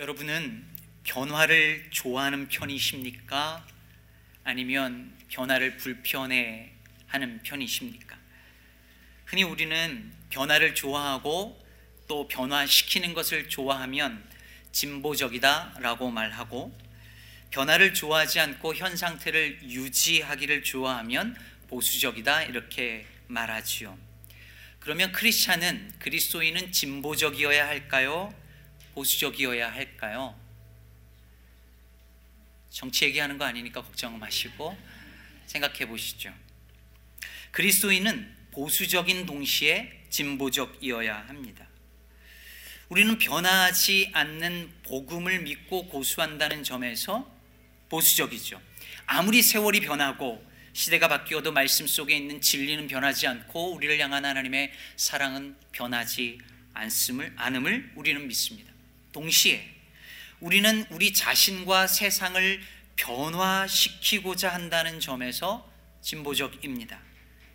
여러분은 변화를 좋아하는 편이십니까? 아니면 변화를 불편해하는 편이십니까? 흔히 우리는 변화를 좋아하고 또 변화시키는 것을 좋아하면 진보적이다라고 말하고, 변화를 좋아하지 않고 현 상태를 유지하기를 좋아하면 보수적이다 이렇게 말하지요. 그러면 크리스찬은, 그리스도인은 진보적이어야 할까요? 보수적이어야 할까요? 정치 얘기하는 거 아니니까 걱정 마시고 생각해 보시죠. 그리스도인은 보수적인 동시에 진보적이어야 합니다. 우리는 변하지 않는 복음을 믿고 고수한다는 점에서 보수적이죠. 아무리 세월이 변하고 시대가 바뀌어도 말씀 속에 있는 진리는 변하지 않고 우리를 향한 하나님의 사랑은 변하지 않음을 우리는 믿습니다. 동시에 우리는 우리 자신과 세상을 변화시키고자 한다는 점에서 진보적입니다.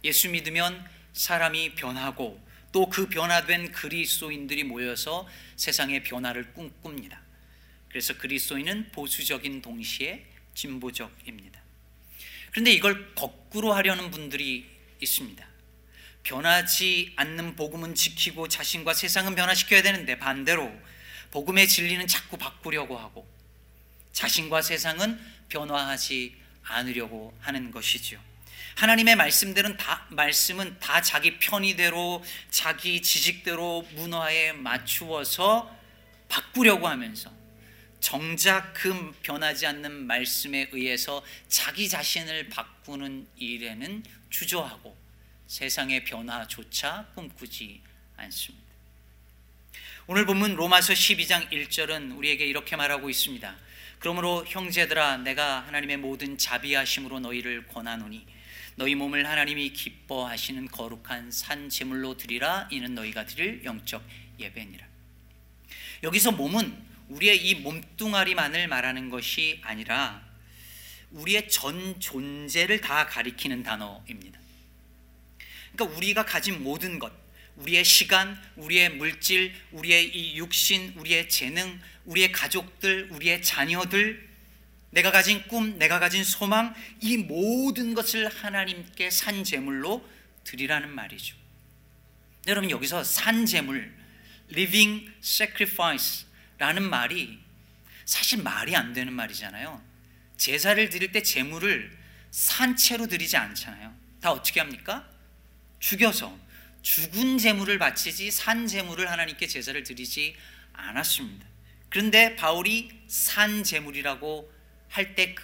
예수 믿으면 사람이 변하고 또 그 변화된 그리스도인들이 모여서 세상의 변화를 꿈꿉니다. 그래서 그리스도인은 보수적인 동시에 진보적입니다. 그런데 이걸 거꾸로 하려는 분들이 있습니다. 변하지 않는 복음은 지키고 자신과 세상은 변화시켜야 되는데, 반대로 복음의 진리는 자꾸 바꾸려고 하고 자신과 세상은 변화하지 않으려고 하는 것이죠. 하나님의 말씀은 다 자기 편의대로, 자기 지식대로 문화에 맞추어서 바꾸려고 하면서 정작 그 변하지 않는 말씀에 의해서 자기 자신을 바꾸는 일에는 주저하고 세상의 변화조차 꿈꾸지 않습니다. 오늘 본문 로마서 12장 1절은 우리에게 이렇게 말하고 있습니다. 그러므로 형제들아, 내가 하나님의 모든 자비하심으로 너희를 권하노니 너희 몸을 하나님이 기뻐하시는 거룩한 산 제물로 드리라. 이는 너희가 드릴 영적 예배니라. 여기서 몸은 우리의 이 몸뚱아리만을 말하는 것이 아니라 우리의 전 존재를 다 가리키는 단어입니다. 그러니까 우리가 가진 모든 것, 우리의 시간, 우리의 물질, 우리의 이 육신, 우리의 재능, 우리의 가족들, 우리의 자녀들, 내가 가진 꿈, 내가 가진 소망, 이 모든 것을 하나님께 산 제물로 드리라는 말이죠. 여러분, 여기서 산 제물, living sacrifice라는 말이 사실 말이 안 되는 말이잖아요. 제사를 드릴 때 제물을 산 채로 드리지 않잖아요. 다 어떻게 합니까? 죽여서, 죽은 제물을 바치지 산 제물을 하나님께 제사를 드리지 않았습니다. 그런데 바울이 산 제물이라고 할 때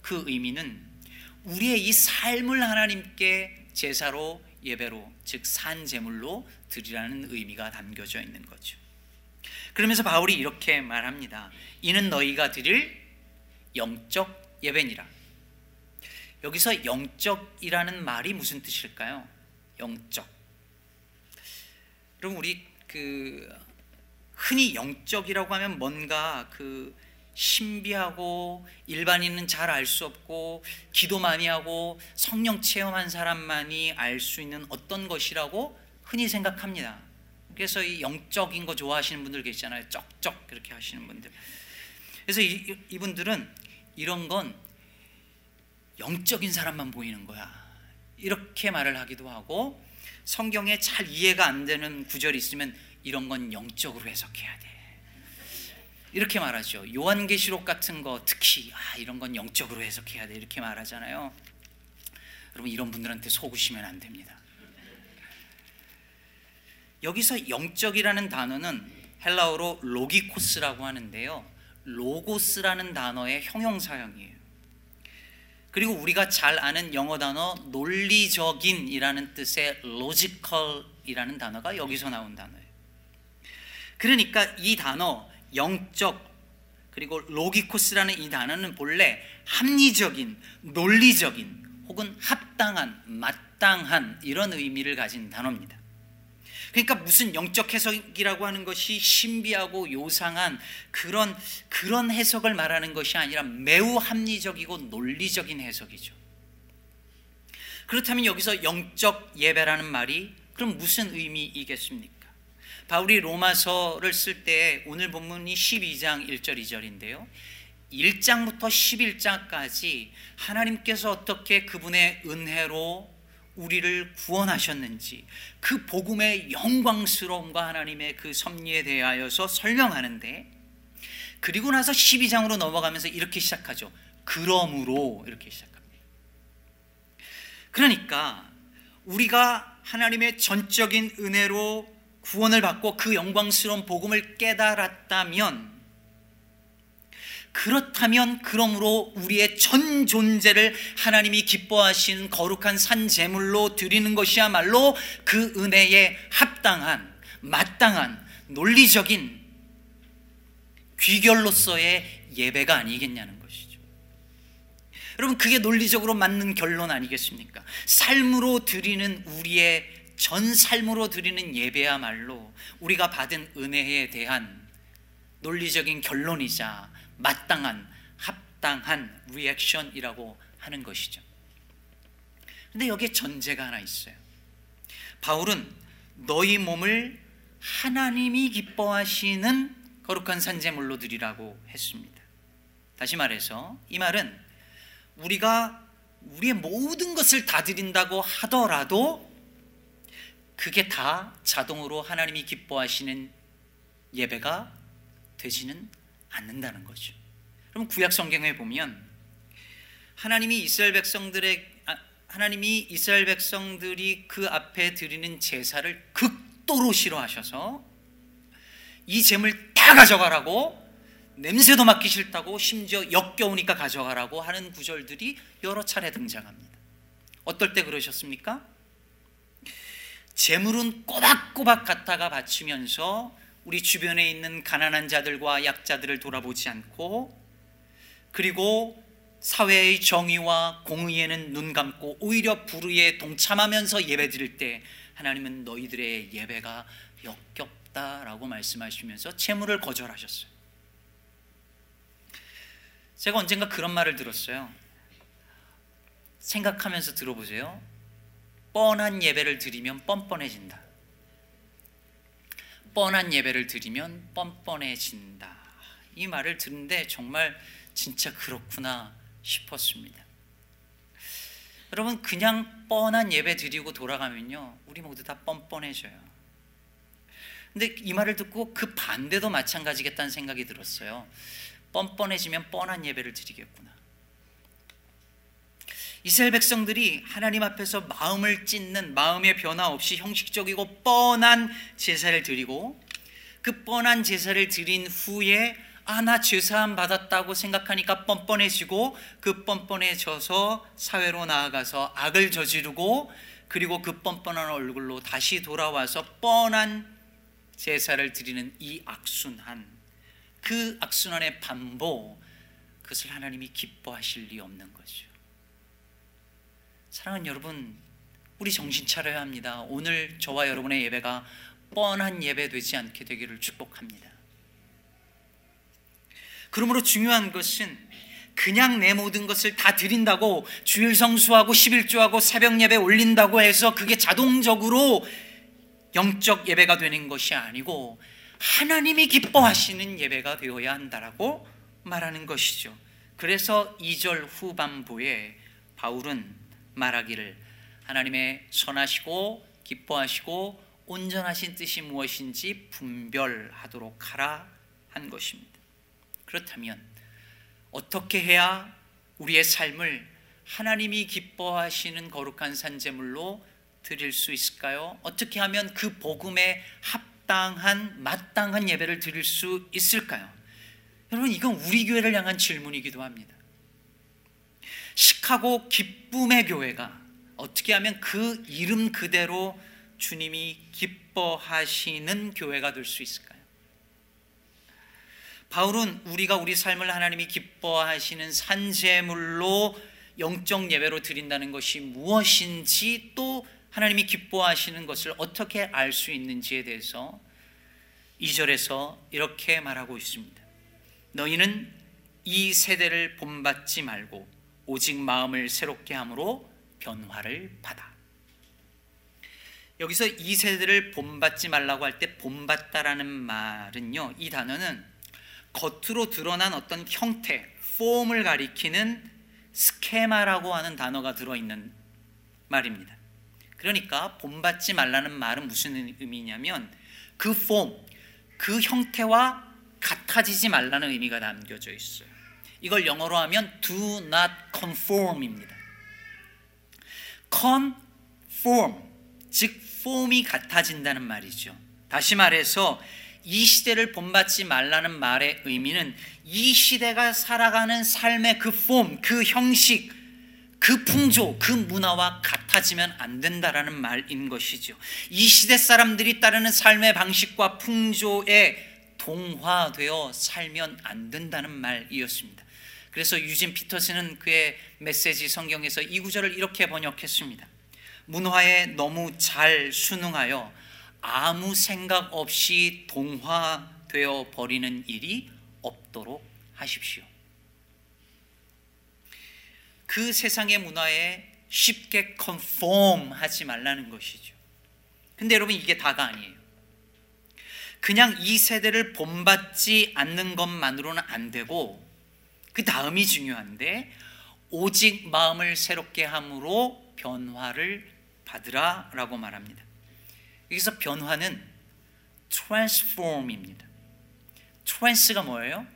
그 의미는 우리의 이 삶을 하나님께 제사로, 예배로, 즉 산 제물로 드리라는 의미가 담겨져 있는 거죠. 그러면서 바울이 이렇게 말합니다. 이는 너희가 드릴 영적 예배니라. 여기서 영적이라는 말이 무슨 뜻일까요? 영적. 그럼 우리 흔히 영적이라고 하면 뭔가 신비하고 일반인은 잘 알 수 없고 기도 많이 하고 성령 체험한 사람만이 알 수 있는 어떤 것이라고 흔히 생각합니다. 그래서 이 영적인 거 좋아하시는 분들 계시잖아요. 쩍쩍 그렇게 하시는 분들. 그래서 이분들은 이런 건 영적인 사람만 보이는 거야 이렇게 말을 하기도 하고, 성경에 잘 이해가 안 되는 구절이 있으면 이런 건 영적으로 해석해야 돼 이렇게 말하죠. 요한계시록 같은 거 특히 이런 건 영적으로 해석해야 돼 이렇게 말하잖아요. 여러분, 이런 분들한테 속으시면 안 됩니다. 여기서 영적이라는 단어는 헬라어로 로기코스라고 하는데요, 로고스라는 단어의 형용사형이에요. 그리고 우리가 잘 아는 영어 단어 논리적인이라는 뜻의 logical이라는 단어가 여기서 나온 단어예요. 그러니까 이 단어 영적, 그리고 로기코스라는 이 단어는 본래 합리적인, 논리적인 혹은 합당한, 마땅한 이런 의미를 가진 단어입니다. 그러니까 무슨 영적 해석이라고 하는 것이 신비하고 요상한 그런 해석을 말하는 것이 아니라 매우 합리적이고 논리적인 해석이죠. 그렇다면 여기서 영적 예배라는 말이 그럼 무슨 의미이겠습니까? 바울이 로마서를 쓸 때 오늘 본문이 12장 1절 2절인데요 1장부터 11장까지 하나님께서 어떻게 그분의 은혜로 우리를 구원하셨는지 그 복음의 영광스러움과 하나님의 그 섭리에 대하여서 설명하는데, 그리고 나서 12장으로 넘어가면서 이렇게 시작하죠. 그러므로 이렇게 시작합니다. 그러니까 우리가 하나님의 전적인 은혜로 구원을 받고 그 영광스러운 복음을 깨달았다면, 그렇다면 그러므로 우리의 전 존재를 하나님이 기뻐하신 거룩한 산 제물로 드리는 것이야말로 그 은혜에 합당한, 마땅한, 논리적인 귀결로서의 예배가 아니겠냐는 것이죠. 여러분, 그게 논리적으로 맞는 결론 아니겠습니까? 삶으로 드리는, 우리의 전 삶으로 드리는 예배야말로 우리가 받은 은혜에 대한 논리적인 결론이자 마땅한, 합당한 리액션이라고 하는 것이죠. 근데 여기에 전제가 하나 있어요. 바울은 너희 몸을 하나님이 기뻐하시는 거룩한 산제물로 드리라고 했습니다. 다시 말해서 이 말은 우리가 우리의 모든 것을 다 드린다고 하더라도 그게 다 자동으로 하나님이 기뻐하시는 예배가 되지는 않는다는 거죠. 그럼 구약 성경에 보면 하나님이 이스라엘 백성들이 그 앞에 드리는 제사를 극도로 싫어하셔서 이 재물 다 가져가라고, 냄새도 맡기 싫다고, 심지어 역겨우니까 가져가라고 하는 구절들이 여러 차례 등장합니다. 어떨 때 그러셨습니까? 재물은 꼬박꼬박 갖다가 바치면서 우리 주변에 있는 가난한 자들과 약자들을 돌아보지 않고, 그리고 사회의 정의와 공의에는 눈 감고 오히려 불의에 동참하면서 예배드릴 때 하나님은 너희들의 예배가 역겹다라고 말씀하시면서 재물을 거절하셨어요. 제가 언젠가 그런 말을 들었어요. 생각하면서 들어보세요. 뻔한 예배를 드리면 뻔뻔해진다. 뻔한 예배를 드리면 뻔뻔해진다. 이 말을 듣는데 정말 진짜 그렇구나 싶었습니다. 여러분, 그냥 뻔한 예배 드리고 돌아가면요, 우리 모두 다 뻔뻔해져요. 근데 이 말을 듣고 그 반대도 마찬가지겠다는 생각이 들었어요. 뻔뻔해지면 뻔한 예배를 드리겠구나. 이스라엘 백성들이 하나님 앞에서 마음을 찢는, 마음의 변화 없이 형식적이고 뻔한 제사를 드리고, 그 뻔한 제사를 드린 후에 나 죄 사함 받았다고 생각하니까 뻔뻔해지고, 그 뻔뻔해져서 사회로 나아가서 악을 저지르고, 그리고 그 뻔뻔한 얼굴로 다시 돌아와서 뻔한 제사를 드리는 이 악순환, 그 악순환의 반복, 그것을 하나님이 기뻐하실 리 없는 거죠. 사랑하는 여러분, 우리 정신 차려야 합니다. 오늘 저와 여러분의 예배가 뻔한 예배 되지 않게 되기를 축복합니다. 그러므로 중요한 것은 그냥 내 모든 것을 다 드린다고, 주일 성수하고 11조하고 새벽 예배 올린다고 해서 그게 자동적으로 영적 예배가 되는 것이 아니고 하나님이 기뻐하시는 예배가 되어야 한다라고 말하는 것이죠. 그래서 2절 후반부에 바울은 말하기를, 하나님의 선하시고 기뻐하시고 온전하신 뜻이 무엇인지 분별하도록 하라 한 것입니다. 그렇다면 어떻게 해야 우리의 삶을 하나님이 기뻐하시는 거룩한 산제물로 드릴 수 있을까요? 어떻게 하면 그 복음에 합당한, 마땅한 예배를 드릴 수 있을까요? 여러분, 이건 우리 교회를 향한 질문이기도 합니다. 식하고 기쁨의 교회가 어떻게 하면 그 이름 그대로 주님이 기뻐하시는 교회가 될 수 있을까요? 바울은 우리가 우리 삶을 하나님이 기뻐하시는 산제물로 영적 예배로 드린다는 것이 무엇인지, 또 하나님이 기뻐하시는 것을 어떻게 알 수 있는지에 대해서 2절에서 이렇게 말하고 있습니다. 너희는 이 세대를 본받지 말고 오직 마음을 새롭게 함으로 변화를 받아. 여기서 이 세대를 본받지 말라고 할 때 본받다라는 말은요, 이 단어는 겉으로 드러난 어떤 형태, 폼을 가리키는 스케마라고 하는 단어가 들어있는 말입니다. 그러니까 본받지 말라는 말은 무슨 의미냐면 그 폼, 그 형태와 같아지지 말라는 의미가 남겨져 있어요. 이걸 영어로 하면 do not conform입니다. conform, 즉 폼이 같아진다는 말이죠. 다시 말해서 이 시대를 본받지 말라는 말의 의미는 이 시대가 살아가는 삶의 그 폼, 그 형식, 그 풍조, 그 문화와 같아지면 안 된다라는 말인 것이죠. 이 시대 사람들이 따르는 삶의 방식과 풍조에 동화되어 살면 안 된다는 말이었습니다. 그래서 유진 피터슨은 그의 메시지 성경에서 이 구절을 이렇게 번역했습니다. 문화에 너무 잘 순응하여 아무 생각 없이 동화되어 버리는 일이 없도록 하십시오. 그 세상의 문화에 쉽게 컨폼하지 말라는 것이죠. 근데 여러분 이게 다가 아니에요. 그냥 이 세대를 본받지 않는 것만으로는 안 되고 그 다음이 중요한데 오직 마음을 새롭게 함으로 변화를 받으라 라고 말합니다. 여기서 변화는 transform입니다. trans가 뭐예요?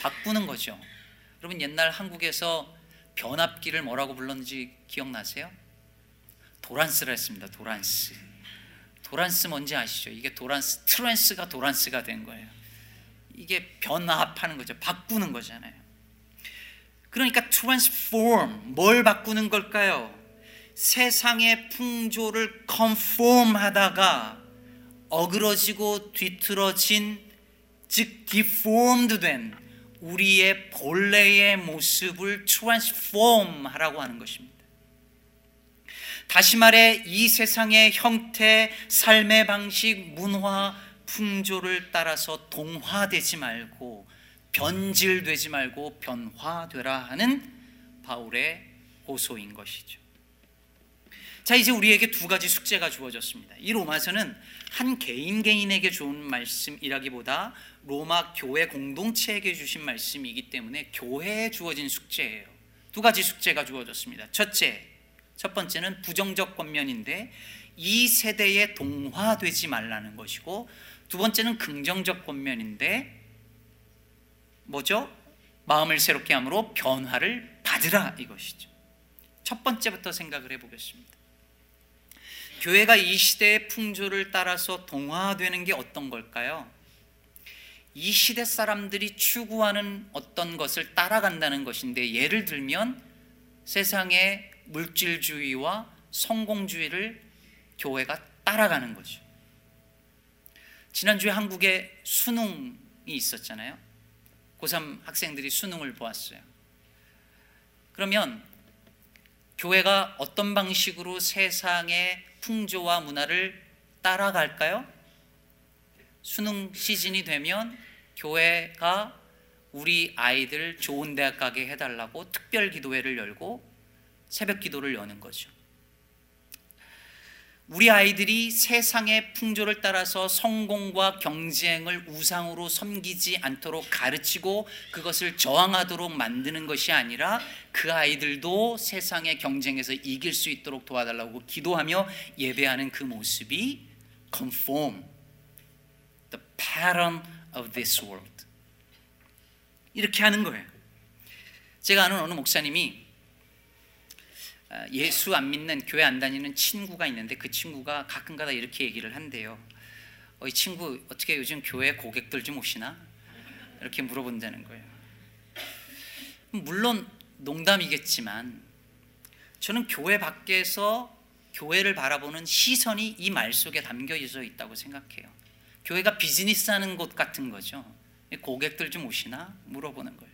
바꾸는 거죠. 여러분 옛날 한국에서 변압기를 뭐라고 불렀는지 기억나세요? 도란스라 했습니다. 도란스. 도란스 뭔지 아시죠? 이게 도란스, 트랜스가 도란스가 된 거예요. 이게 변압하는 거죠. 바꾸는 거잖아요. 그러니까 transform, 뭘 바꾸는 걸까요? 세상의 풍조를 conform하다가 어그러지고 뒤틀어진, 즉 deformed 된 우리의 본래의 모습을 transform하라고 하는 것입니다. 다시 말해 이 세상의 형태, 삶의 방식, 문화, 풍조를 따라서 동화되지 말고 변질되지 말고 변화되라 하는 바울의 호소인 것이죠. 자, 이제 우리에게 두 가지 숙제가 주어졌습니다. 이 로마서는 한 개인에게 주는 말씀이라기보다 로마 교회 공동체에게 주신 말씀이기 때문에 교회에 주어진 숙제예요. 두 가지 숙제가 주어졌습니다. 첫 번째는 부정적 권면인데 이 세대에 동화되지 말라는 것이고, 두 번째는 긍정적 권면인데 뭐죠? 마음을 새롭게 함으로 변화를 받으라 이것이죠. 첫 번째부터 생각을 해보겠습니다. 교회가 이 시대의 풍조를 따라서 동화되는 게 어떤 걸까요? 이 시대 사람들이 추구하는 어떤 것을 따라간다는 것인데, 예를 들면 세상의 물질주의와 성공주의를 교회가 따라가는 거죠. 지난주에 한국에 수능이 있었잖아요. 고3 학생들이 수능을 보았어요. 그러면 교회가 어떤 방식으로 세상의 풍조와 문화를 따라갈까요? 수능 시즌이 되면 교회가 우리 아이들 좋은 대학 가게 해달라고 특별 기도회를 열고 새벽 기도를 여는 거죠. 우리 아이들이 세상의 풍조를 따라서 성공과 경쟁을 우상으로 섬기지 않도록 가르치고 그것을 저항하도록 만드는 것이 아니라 그 아이들도 세상의 경쟁에서 이길 수 있도록 도와달라고 기도하며 예배하는 그 모습이 conform, the pattern of this world, 이렇게 하는 거예요. 제가 아는 어느 목사님이 예수 안 믿는, 교회 안 다니는 친구가 있는데 그 친구가 가끔가다 이렇게 얘기를 한대요. 이 친구 어떻게 요즘 교회 고객들 좀 오시나? 이렇게 물어본다는 거예요. 물론 농담이겠지만 저는 교회 밖에서 교회를 바라보는 시선이 이 말 속에 담겨져 있다고 생각해요. 교회가 비즈니스 하는 곳 같은 거죠. 고객들 좀 오시나? 물어보는 거예요.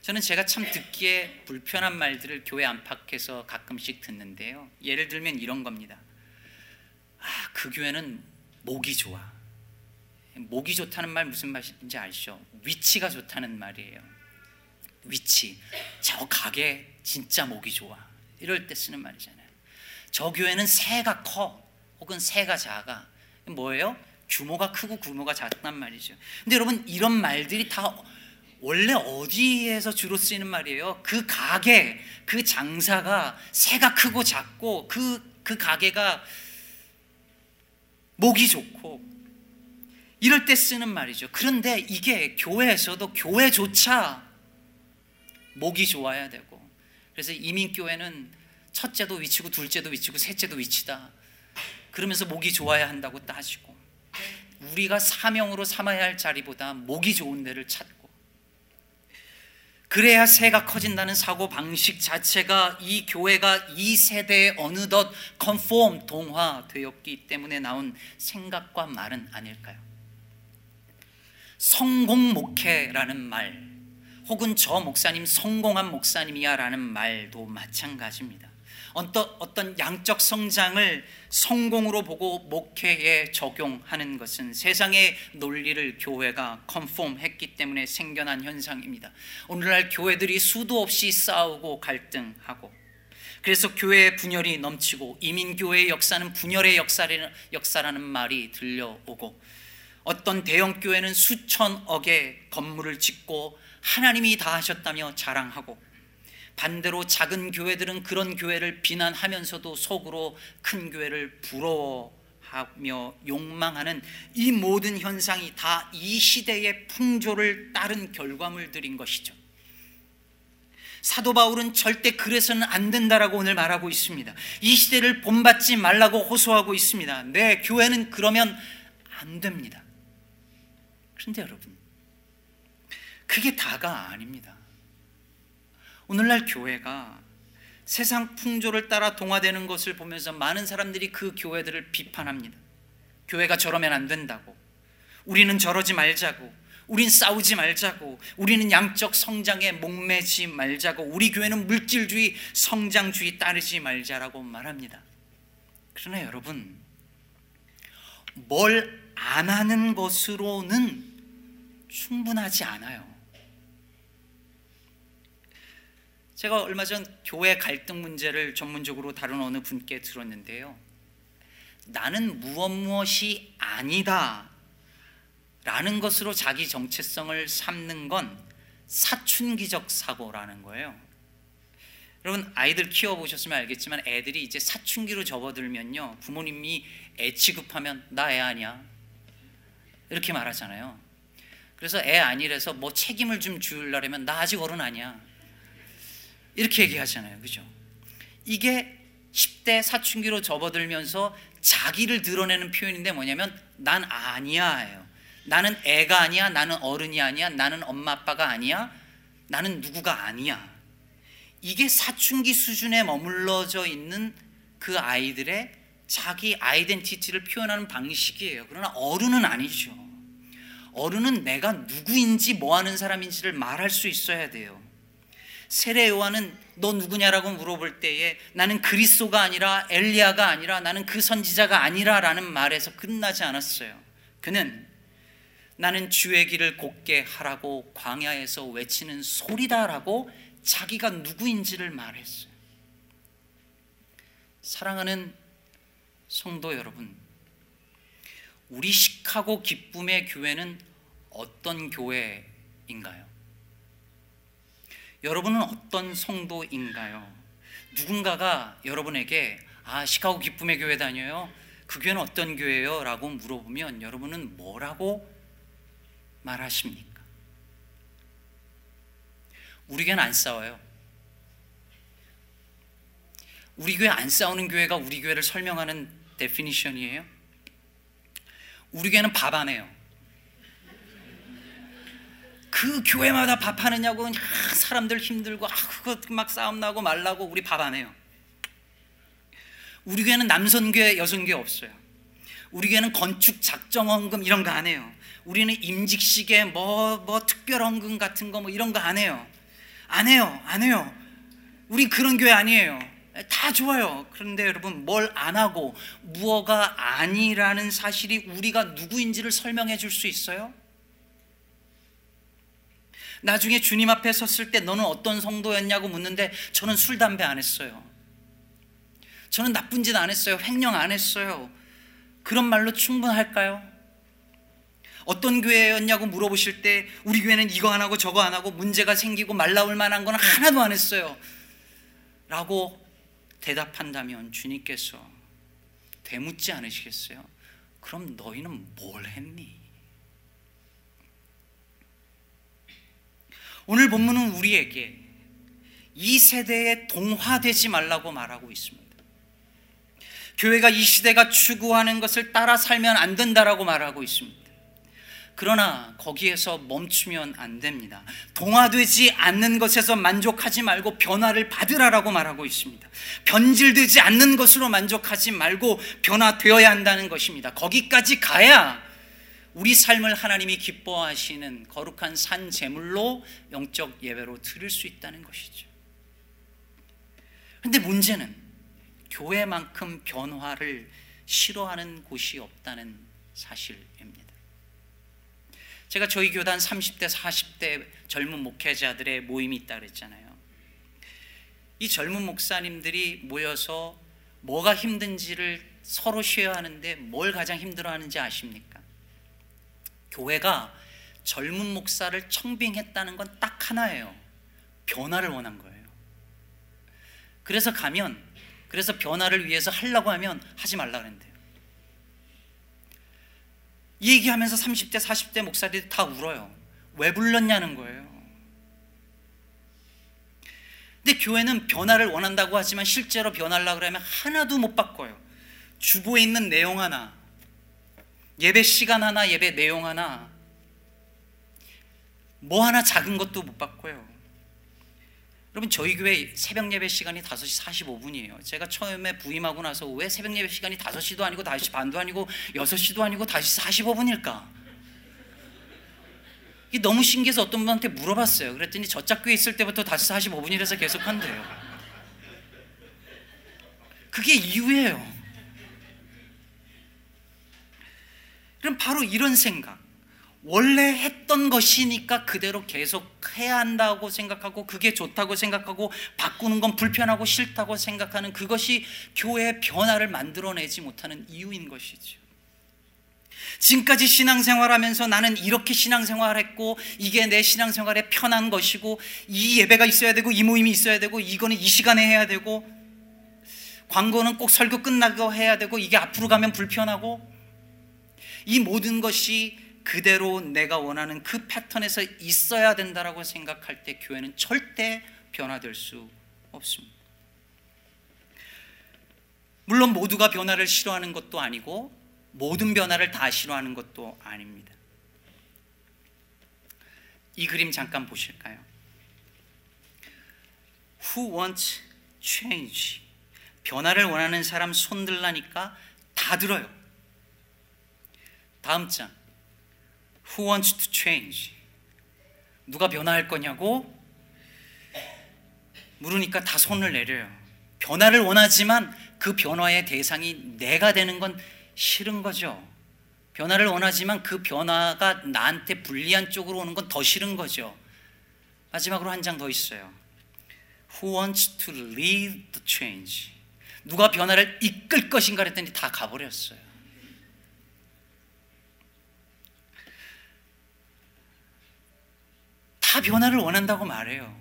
저는 제가 참 듣기에 불편한 말들을 교회 안팎에서 가끔씩 듣는데요. 예를 들면 이런 겁니다. 그 교회는 목이 좋아. 목이 좋다는 말 무슨 말인지 아시죠? 위치가 좋다는 말이에요. 위치. 저 가게 진짜 목이 좋아. 이럴 때 쓰는 말이잖아요. 저 교회는 새가 커 혹은 새가 작아. 뭐예요? 규모가 크고 규모가 작단 말이죠. 근데 여러분 이런 말들이 다 원래 어디에서 주로 쓰이는 말이에요? 그 가게, 그 장사가 새가 크고 작고 그 가게가 목이 좋고 이럴 때 쓰는 말이죠. 그런데 이게 교회에서도 교회조차 목이 좋아야 되고, 그래서 이민교회는 첫째도 위치고 둘째도 위치고 셋째도 위치다 그러면서 목이 좋아야 한다고 따지고, 우리가 사명으로 삼아야 할 자리보다 목이 좋은 데를 찾고, 그래야 새가 커진다는 사고 방식 자체가 이 교회가 이 세대에 어느덧 컨폼 동화되었기 때문에 나온 생각과 말은 아닐까요? 성공 목회라는 말 혹은 저 목사님 성공한 목사님이야 라는 말도 마찬가지입니다. 어떤 양적 성장을 성공으로 보고 목회에 적용하는 것은 세상의 논리를 교회가 컨폼했기 때문에 생겨난 현상입니다. 오늘날 교회들이 수도 없이 싸우고 갈등하고, 그래서 교회의 분열이 넘치고 이민교회의 역사는 분열의 역사라는 말이 들려오고, 어떤 대형교회는 수천억의 건물을 짓고 하나님이 다 하셨다며 자랑하고, 반대로 작은 교회들은 그런 교회를 비난하면서도 속으로 큰 교회를 부러워하며 욕망하는 이 모든 현상이 다 이 시대의 풍조를 따른 결과물들인 것이죠. 사도 바울은 절대 그래서는 안 된다라고 오늘 말하고 있습니다. 이 시대를 본받지 말라고 호소하고 있습니다. 네, 교회는 그러면 안 됩니다. 그런데 여러분, 그게 다가 아닙니다. 오늘날 교회가 세상 풍조를 따라 동화되는 것을 보면서 많은 사람들이 그 교회들을 비판합니다. 교회가 저러면 안 된다고, 우리는 저러지 말자고, 우린 싸우지 말자고, 우리는 양적 성장에 목매지 말자고, 우리 교회는 물질주의, 성장주의 따르지 말자라고 말합니다. 그러나 여러분, 뭘 안 하는 것으로는 충분하지 않아요. 제가 얼마 전 교회 갈등 문제를 전문적으로 다룬 어느 분께 들었는데요, 나는 무엇이 아니다 라는 것으로 자기 정체성을 삼는 건 사춘기적 사고라는 거예요. 여러분 아이들 키워보셨으면 알겠지만 애들이 이제 사춘기로 접어들면요, 부모님이 애 취급하면 나 애 아니야 이렇게 말하잖아요. 그래서 애 아니라서 뭐 책임을 좀 주려면 나 아직 어른 아니야 이렇게 얘기하잖아요. 그죠? 이게 10대 사춘기로 접어들면서 자기를 드러내는 표현인데 뭐냐면 난 아니야예요. 나는 애가 아니야, 나는 어른이 아니야, 나는 엄마 아빠가 아니야, 나는 누구가 아니야. 이게 사춘기 수준에 머물러져 있는 그 아이들의 자기 아이덴티티를 표현하는 방식이에요. 그러나 어른은 아니죠. 어른은 내가 누구인지 뭐하는 사람인지를 말할 수 있어야 돼요. 세례 요한은 너 누구냐라고 물어볼 때에 나는 그리스도가 아니라 엘리야가 아니라 나는 그 선지자가 아니라 라는 말에서 끝나지 않았어요. 그는 나는 주의 길을 곱게 하라고 광야에서 외치는 소리다라고 자기가 누구인지를 말했어요. 사랑하는 성도 여러분, 우리 시카고 기쁨의 교회는 어떤 교회인가요? 여러분은 어떤 성도인가요? 누군가가 여러분에게 아 시카고 기쁨의 교회 다녀요? 그 교회는 어떤 교회예요? 라고 물어보면 여러분은 뭐라고 말하십니까? 우리 교회는 안 싸워요. 우리 교회 안 싸우는 교회가 우리 교회를 설명하는 데피니션이에요? 우리 교회는 밥 안 해요. 그 교회마다 밥하느냐고 사람들 힘들고 그거 막 싸움 나고 말라고 우리 밥 안 해요. 우리 교회는 남선교회 여선교회 없어요. 우리 교회는 건축 작정 헌금 이런 거 안 해요. 우리는 임직식에 뭐 특별 헌금 같은 거 뭐 이런 거 안 해요. 안 해요. 우리 그런 교회 아니에요. 다 좋아요. 그런데 여러분 뭘 안 하고 무엇가 아니라는 사실이 우리가 누구인지를 설명해 줄 수 있어요? 나중에 주님 앞에 섰을 때 너는 어떤 성도였냐고 묻는데 저는 술 담배 안 했어요. 저는 나쁜 짓 안 했어요. 횡령 안 했어요. 그런 말로 충분할까요? 어떤 교회였냐고 물어보실 때 우리 교회는 이거 안 하고 저거 안 하고 문제가 생기고 말라올 만한 건 하나도 안 했어요 라고 대답한다면 주님께서 되묻지 않으시겠어요? 그럼 너희는 뭘 했니? 오늘 본문은 우리에게 이 세대에 동화되지 말라고 말하고 있습니다. 교회가 이 시대가 추구하는 것을 따라 살면 안 된다라고 말하고 있습니다. 그러나 거기에서 멈추면 안 됩니다. 동화되지 않는 것에서 만족하지 말고 변화를 받으라라고 말하고 있습니다. 변질되지 않는 것으로 만족하지 말고 변화되어야 한다는 것입니다. 거기까지 가야 우리 삶을 하나님이 기뻐하시는 거룩한 산 제물로 영적 예배로 드릴 수 있다는 것이죠. 그런데 문제는 교회만큼 변화를 싫어하는 곳이 없다는 사실입니다. 제가 저희 교단 30대, 40대 젊은 목회자들의 모임이 있다 그랬잖아요. 이 젊은 목사님들이 모여서 뭐가 힘든지를 서로 쉐어하는데 뭘 가장 힘들어하는지 아십니까? 교회가 젊은 목사를 청빙했다는 건 딱 하나예요. 변화를 원한 거예요. 그래서 변화를 위해서 하려고 하면 하지 말라 그랬는데요. 이 얘기하면서 30대, 40대 목사들이 다 울어요. 왜 불렀냐는 거예요. 근데 교회는 변화를 원한다고 하지만 실제로 변하려고 하면 하나도 못 바꿔요. 주보에 있는 내용 하나, 예배 시간 하나, 예배 내용 하나, 뭐 하나 작은 것도 못 바꿔요. 여러분, 저희 교회 새벽 예배 시간이 5시 45분이에요. 제가 처음에 부임하고 나서 왜 새벽 예배 시간이 5시도 아니고 5시 반도 아니고 6시도 아니고 5시 45분일까? 이게 너무 신기해서 어떤 분한테 물어봤어요. 그랬더니 저짝교에 있을 때부터 5시 45분이라서 계속 한대요. 그게 이유예요. 그럼 바로 이런 생각, 원래 했던 것이니까 그대로 계속 해야 한다고 생각하고 그게 좋다고 생각하고 바꾸는 건 불편하고 싫다고 생각하는 그것이 교회의 변화를 만들어내지 못하는 이유인 것이죠. 지금까지 신앙생활하면서 나는 이렇게 신앙생활했고 이게 내 신앙생활에 편한 것이고 이 예배가 있어야 되고 이 모임이 있어야 되고 이거는 이 시간에 해야 되고 광고는 꼭 설교 끝나고 해야 되고 이게 앞으로 가면 불편하고 이 모든 것이 그대로 내가 원하는 그 패턴에서 있어야 된다라고 생각할 때 교회는 절대 변화될 수 없습니다. 물론 모두가 변화를 싫어하는 것도 아니고 모든 변화를 다 싫어하는 것도 아닙니다. 이 그림 잠깐 보실까요? Who wants change? 변화를 원하는 사람 손 들라니까 다 들어요. 다음 장, Who wants to change? 누가 변화할 거냐고 물으니까 다 손을 내려요. 변화를 원하지만 그 변화의 대상이 내가 되는 건 싫은 거죠. 변화를 원하지만 그 변화가 나한테 불리한 쪽으로 오는 건 더 싫은 거죠. 마지막으로 한 장 더 있어요. Who wants to lead the change? 누가 변화를 이끌 것인가 했더니 다 가버렸어요. 다 변화를 원한다고 말해요.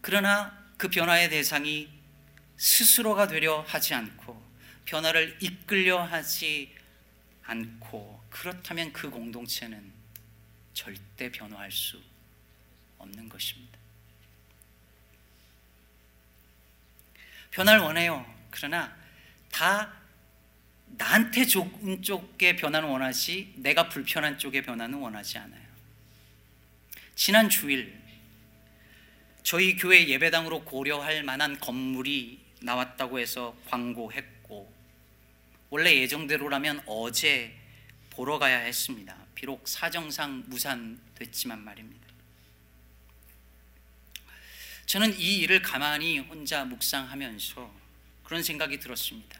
그러나 그 변화의 대상이 스스로가 되려 하지 않고 변화를 이끌려 하지 않고 그렇다면 그 공동체는 절대 변화할 수 없는 것입니다. 변화를 원해요. 그러나 다 나한테 좋은 쪽의 변화는 원하지 내가 불편한 쪽의 변화는 원하지 않아요. 지난 주일 저희 교회 예배당으로 고려할 만한 건물이 나왔다고 해서 광고했고 원래 예정대로라면 어제 보러 가야 했습니다. 비록 사정상 무산됐지만 말입니다. 저는 이 일을 가만히 혼자 묵상하면서 그런 생각이 들었습니다.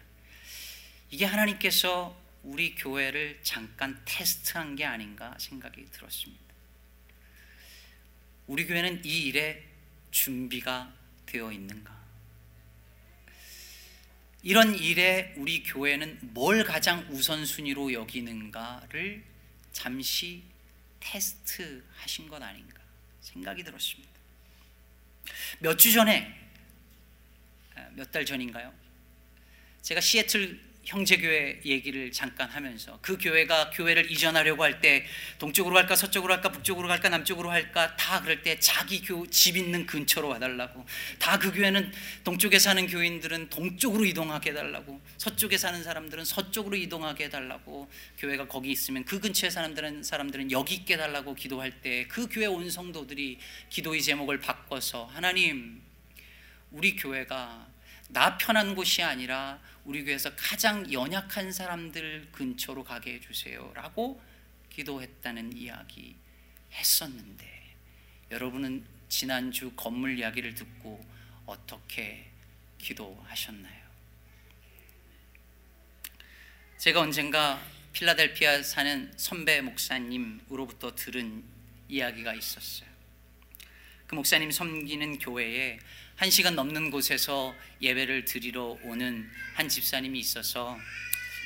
이게 하나님께서 우리 교회를 잠깐 테스트한 게 아닌가 생각이 들었습니다. 우리 교회는 이 일에 준비가 되어 있는가? 이런 일에 우리 교회는 뭘 가장 우선순위로 여기는가를 잠시 테스트하신 건 아닌가 생각이 들었습니다. 몇 주 전에, 몇 달 전인가요? 제가 시애틀 형제교회 얘기를 잠깐 하면서 그 교회가 교회를 이전하려고 할 때 동쪽으로 갈까 서쪽으로 갈까 북쪽으로 갈까 남쪽으로 갈까 다 그럴 때 자기 집 있는 근처로 와달라고, 다 그 교회는 동쪽에 사는 교인들은 동쪽으로 이동하게 해달라고, 서쪽에 사는 사람들은 서쪽으로 이동하게 해달라고, 교회가 거기 있으면 그 근처에 사는 사람들은 여기 있게 해달라고 기도할 때 그 교회 온 성도들이 기도의 제목을 바꿔서, 하나님 우리 교회가 나 편한 곳이 아니라 우리 교회에서 가장 연약한 사람들 근처로 가게 해주세요 라고 기도했다는 이야기 했었는데, 여러분은 지난주 건물 이야기를 듣고 어떻게 기도하셨나요? 제가 언젠가 필라델피아 사는 선배 목사님으로부터 들은 이야기가 있었어요. 그 목사님 섬기는 교회에 1시간 넘는 곳에서 예배를 드리러 오는 한 집사님이 있어서,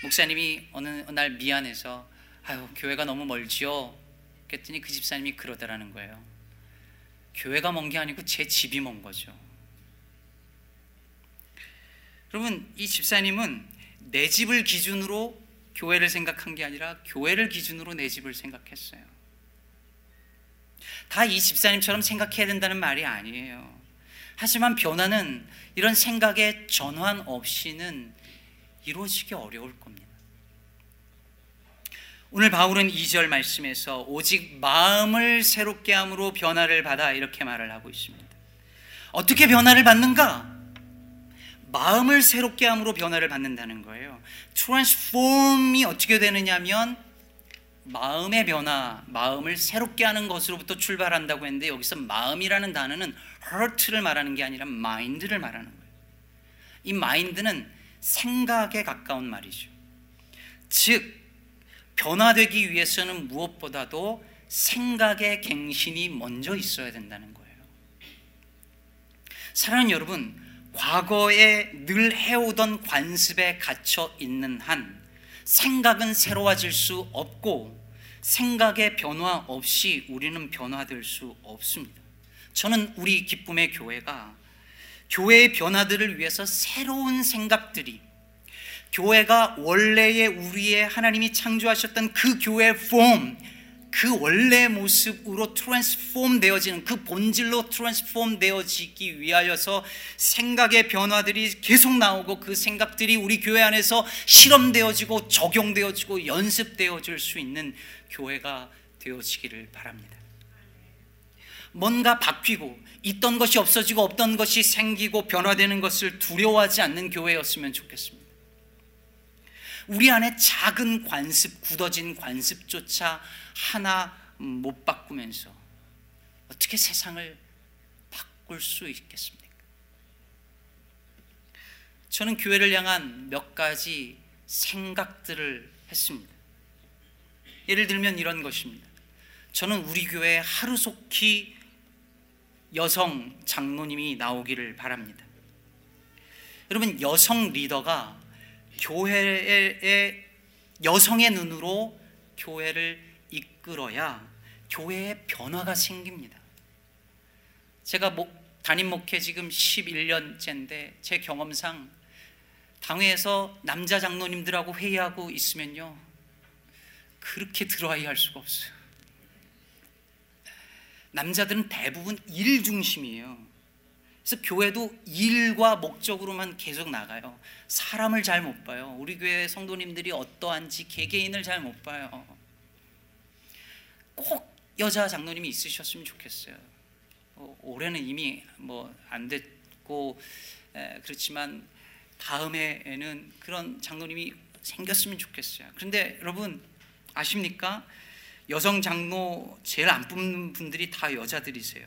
목사님이 어느 날 미안해서 아유 교회가 너무 멀지요 그랬더니 그 집사님이 그러더라는 거예요. 교회가 먼 게 아니고 제 집이 먼 거죠. 여러분, 이 집사님은 내 집을 기준으로 교회를 생각한 게 아니라 교회를 기준으로 내 집을 생각했어요. 다 이 집사님처럼 생각해야 된다는 말이 아니에요. 하지만 변화는 이런 생각의 전환 없이는 이루어지기 어려울 겁니다. 오늘 바울은 2절 말씀에서 오직 마음을 새롭게 함으로 변화를 받아 이렇게 말을 하고 있습니다. 어떻게 변화를 받는가? 마음을 새롭게 함으로 변화를 받는다는 거예요. 트랜스폼이 어떻게 되느냐면 마음의 변화, 마음을 새롭게 하는 것으로부터 출발한다고 했는데, 여기서 마음이라는 단어는 heart를 말하는 게 아니라 mind를 말하는 거예요. 이 mind는 생각에 가까운 말이죠. 즉 변화되기 위해서는 무엇보다도 생각의 갱신이 먼저 있어야 된다는 거예요. 사랑하는 여러분, 과거에 늘 해오던 관습에 갇혀 있는 한 생각은 새로워질 수 없고 생각의 변화 없이 우리는 변화될 수 없습니다. 저는 우리 기쁨의 교회가 교회의 변화들을 위해서 새로운 생각들이, 교회가 원래의 우리의 하나님이 창조하셨던 그 교회의 폼, 그 원래의 모습으로 트랜스폼 되어지는, 그 본질로 트랜스폼 되어지기 위하여서 생각의 변화들이 계속 나오고 그 생각들이 우리 교회 안에서 실험되어지고 적용되어지고 연습되어질 수 있는 교회가 되어지기를 바랍니다. 뭔가 바뀌고 있던 것이 없어지고 없던 것이 생기고 변화되는 것을 두려워하지 않는 교회였으면 좋겠습니다. 우리 안에 작은 관습, 굳어진 관습조차 하나 못 바꾸면서 어떻게 세상을 바꿀 수 있겠습니까? 저는 교회를 향한 몇 가지 생각들을 했습니다. 예를 들면 이런 것입니다. 저는 우리 교회에 하루속히 여성 장로님이 나오기를 바랍니다. 여러분, 여성 리더가 교회의 여성의 눈으로 교회를 이끌어야 교회의 변화가 생깁니다. 제가 담임 목회 지금 11년째인데 제 경험상 당회에서 남자 장로님들하고 회의하고 있으면요, 그렇게 드라이할 수가 없어요. 남자들은 대부분 일 중심이에요. 그래서 교회도 일과 목적으로만 계속 나가요. 사람을 잘 못 봐요. 우리 교회 성도님들이 어떠한지 개개인을 잘 못 봐요. 꼭 여자 장로님이 있으셨으면 좋겠어요. 올해는 이미 안 됐고 그렇지만 다음에는 그런 장로님이 생겼으면 좋겠어요. 그런데 여러분 아십니까? 여성 장로 제일 안 뽑는 분들이 다 여자들이세요.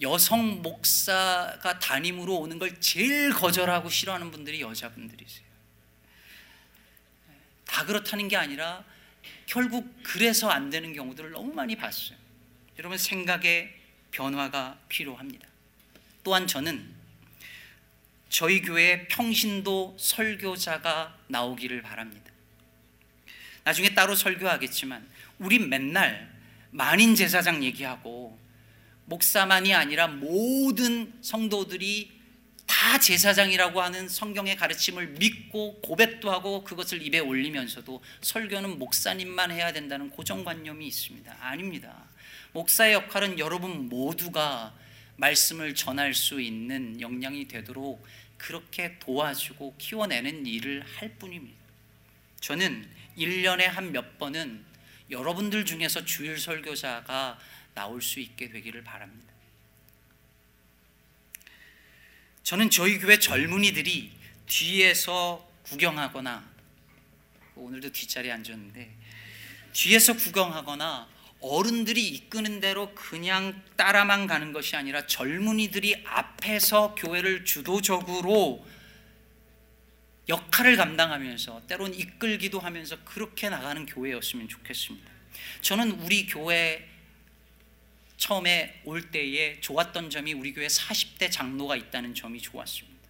여성 목사가 담임으로 오는 걸 제일 거절하고 싫어하는 분들이 여자분들이세요. 다 그렇다는 게 아니라 결국 그래서 안 되는 경우들을 너무 많이 봤어요. 여러분, 생각의 변화가 필요합니다. 또한 저는 저희 교회에 평신도 설교자가 나오기를 바랍니다. 나중에 따로 설교하겠지만 우린 맨날 만인 제사장 얘기하고 목사만이 아니라 모든 성도들이 다 제사장이라고 하는 성경의 가르침을 믿고 고백도 하고 그것을 입에 올리면서도 설교는 목사님만 해야 된다는 고정관념이 있습니다. 아닙니다. 목사의 역할은 여러분 모두가 말씀을 전할 수 있는 역량이 되도록 그렇게 도와주고 키워내는 일을 할 뿐입니다. 저는 1년에 한 몇 번은 여러분들 중에서 주일 설교자가 나올 수 있게 되기를 바랍니다. 저는 저희 교회 젊은이들이 뒤에서 구경하거나, 오늘도 뒷자리에 앉았는데, 뒤에서 구경하거나 어른들이 이끄는 대로 그냥 따라만 가는 것이 아니라 젊은이들이 앞에서 교회를 주도적으로 역할을 감당하면서 때론 이끌기도 하면서 그렇게 나가는 교회였으면 좋겠습니다. 저는 우리 교회 처음에 올 때에 좋았던 점이 우리 교회 40대 장로가 있다는 점이 좋았습니다.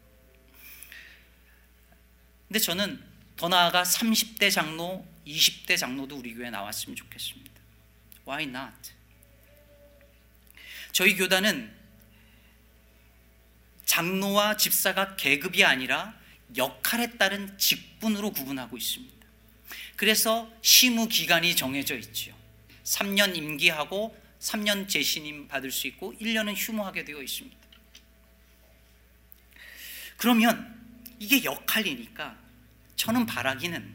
근데 저는 더 나아가 30대 장로, 20대 장로도 우리 교회에 나왔으면 좋겠습니다. Why not? 저희 교단은 장로와 집사가 계급이 아니라 역할에 따른 직분으로 구분하고 있습니다. 그래서 시무 기간이 정해져 있죠. 3년 임기하고 3년 재신임 받을 수 있고 1년은 휴무하게 되어 있습니다. 그러면 이게 역할이니까 저는 바라기는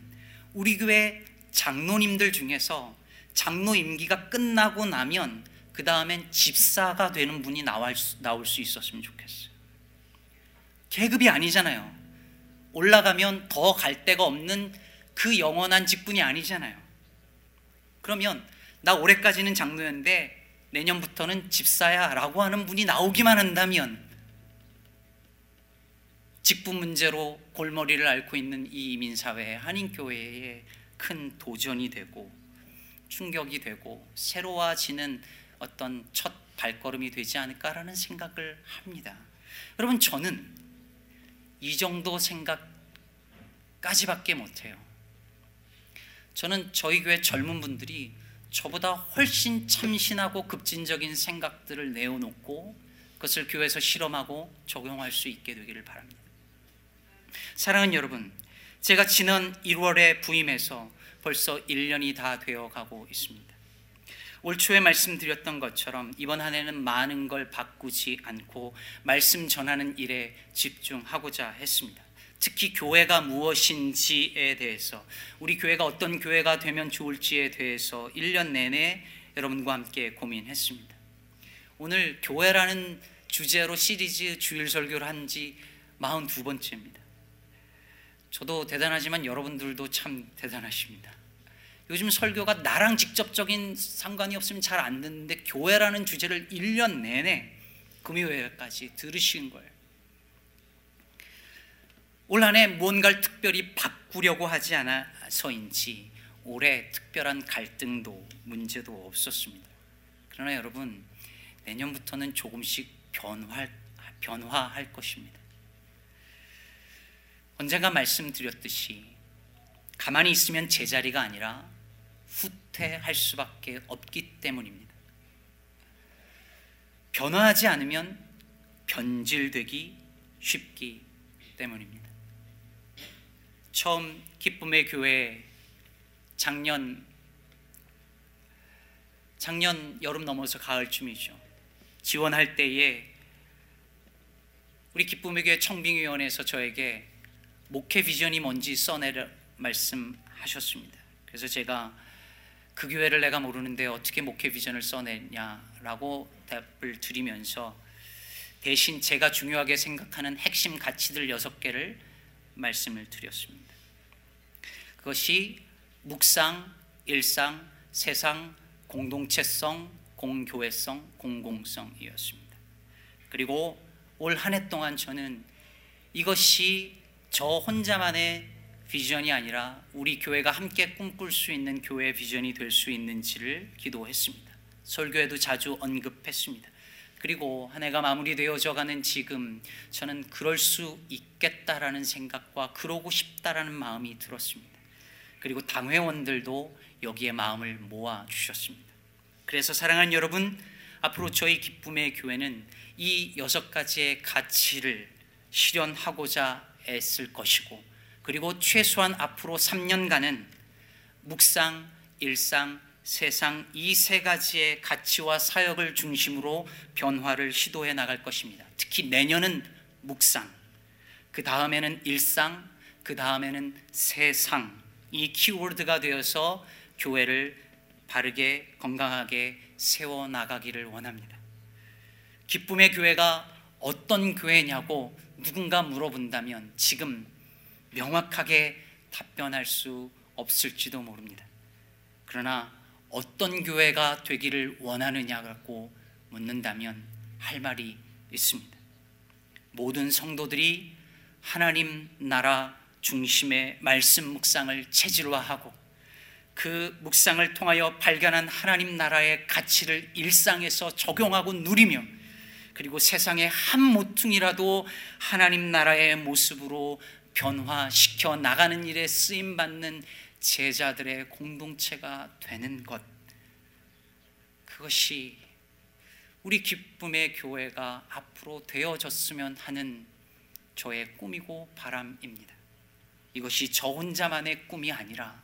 우리 교회 장로님들 중에서 장로 임기가 끝나고 나면 그 다음엔 집사가 되는 분이 나올 수 있었으면 좋겠어요. 계급이 아니잖아요. 올라가면 더 갈 데가 없는 그 영원한 직분이 아니잖아요. 그러면 나 올해까지는 장로였는데 내년부터는 집사야 라고 하는 분이 나오기만 한다면 직분 문제로 골머리를 앓고 있는 이 이민사회에, 한인교회에 큰 도전이 되고 충격이 되고 새로워지는 어떤 첫 발걸음이 되지 않을까라는 생각을 합니다. 여러분, 저는 이 정도 생각까지밖에 못해요. 저는 저희 교회 젊은 분들이 저보다 훨씬 참신하고 급진적인 생각들을 내어놓고 그것을 교회에서 실험하고 적용할 수 있게 되기를 바랍니다. 사랑하는 여러분, 제가 지난 1월에 부임해서 벌써 1년이 다 되어가고 있습니다. 올 초에 말씀드렸던 것처럼 이번 한 해는 많은 걸 바꾸지 않고 말씀 전하는 일에 집중하고자 했습니다. 특히 교회가 무엇인지에 대해서, 우리 교회가 어떤 교회가 되면 좋을지에 대해서 1년 내내 여러분과 함께 고민했습니다. 오늘 교회라는 주제로 시리즈 주일 설교를 한 지 42번째입니다. 저도 대단하지만 여러분들도 참 대단하십니다. 요즘 설교가 나랑 직접적인 상관이 없으면 잘 안 듣는데 교회라는 주제를 1년 내내 금요일까지 들으신 거예요. 올 한 해 뭔가를 특별히 바꾸려고 하지 않아서인지 올해 특별한 갈등도 문제도 없었습니다. 그러나 여러분, 내년부터는 조금씩 변화할 것입니다. 언젠가 말씀드렸듯이 가만히 있으면 제자리가 아니라 후퇴할 수밖에 없기 때문입니다. 변화하지 않으면 변질되기 쉽기 때문입니다. 처음 기쁨의 교회 작년 여름 넘어서 가을쯤이죠. 지원할 때에 우리 기쁨의 교회 청빙위원회에서 저에게 목회 비전이 뭔지 써내라 말씀하셨습니다. 그래서 제가 그 교회를 내가 모르는데 어떻게 목회 비전을 써내냐라고 답을 드리면서 대신 제가 중요하게 생각하는 핵심 가치들 6개를 말씀을 드렸습니다. 그것이 묵상, 일상, 세상, 공동체성, 공교회성, 공공성이었습니다. 그리고 올 한 해 동안 저는 이것이 저 혼자만의 비전이 아니라 우리 교회가 함께 꿈꿀 수 있는 교회의 비전이 될 수 있는지를 기도했습니다. 설교에도 자주 언급했습니다. 그리고 한 해가 마무리되어져가는 지금 저는 그럴 수 있겠다라는 생각과 그러고 싶다라는 마음이 들었습니다. 그리고 당회원들도 여기에 마음을 모아주셨습니다. 그래서 사랑하는 여러분, 앞으로 저희 기쁨의 교회는 이 6가지의 가치를 실현하고자 애쓸 것이고, 그리고 최소한 앞으로 3년간은 묵상, 일상, 세상 이 3가지의 가치와 사역을 중심으로 변화를 시도해 나갈 것입니다. 특히 내년은 묵상, 그 다음에는 일상, 그 다음에는 세상 이 키워드가 되어서 교회를 바르게 건강하게 세워나가기를 원합니다. 기쁨의 교회가 어떤 교회냐고 누군가 물어본다면 지금 명확하게 답변할 수 없을지도 모릅니다. 그러나 어떤 교회가 되기를 원하느냐고 묻는다면 할 말이 있습니다. 모든 성도들이 하나님 나라 중심의 말씀 묵상을 체질화하고, 그 묵상을 통하여 발견한 하나님 나라의 가치를 일상에서 적용하고 누리며, 그리고 세상의 한 모퉁이라도 하나님 나라의 모습으로 변화시켜 나가는 일에 쓰임받는 제자들의 공동체가 되는 것, 그것이 우리 기쁨의 교회가 앞으로 되어졌으면 하는 저의 꿈이고 바람입니다. 이것이 저 혼자만의 꿈이 아니라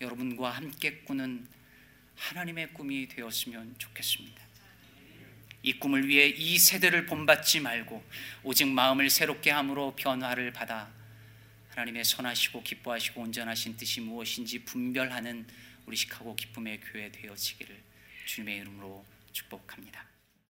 여러분과 함께 꾸는 하나님의 꿈이 되었으면 좋겠습니다. 이 꿈을 위해 이 세대를 본받지 말고 오직 마음을 새롭게 함으로 변화를 받아 하나님의 선하시고 기뻐하시고 온전하신 뜻이 무엇인지 분별하는 우리 시카고 기쁨의 교회 되어지기를 주님의 이름으로 축복합니다.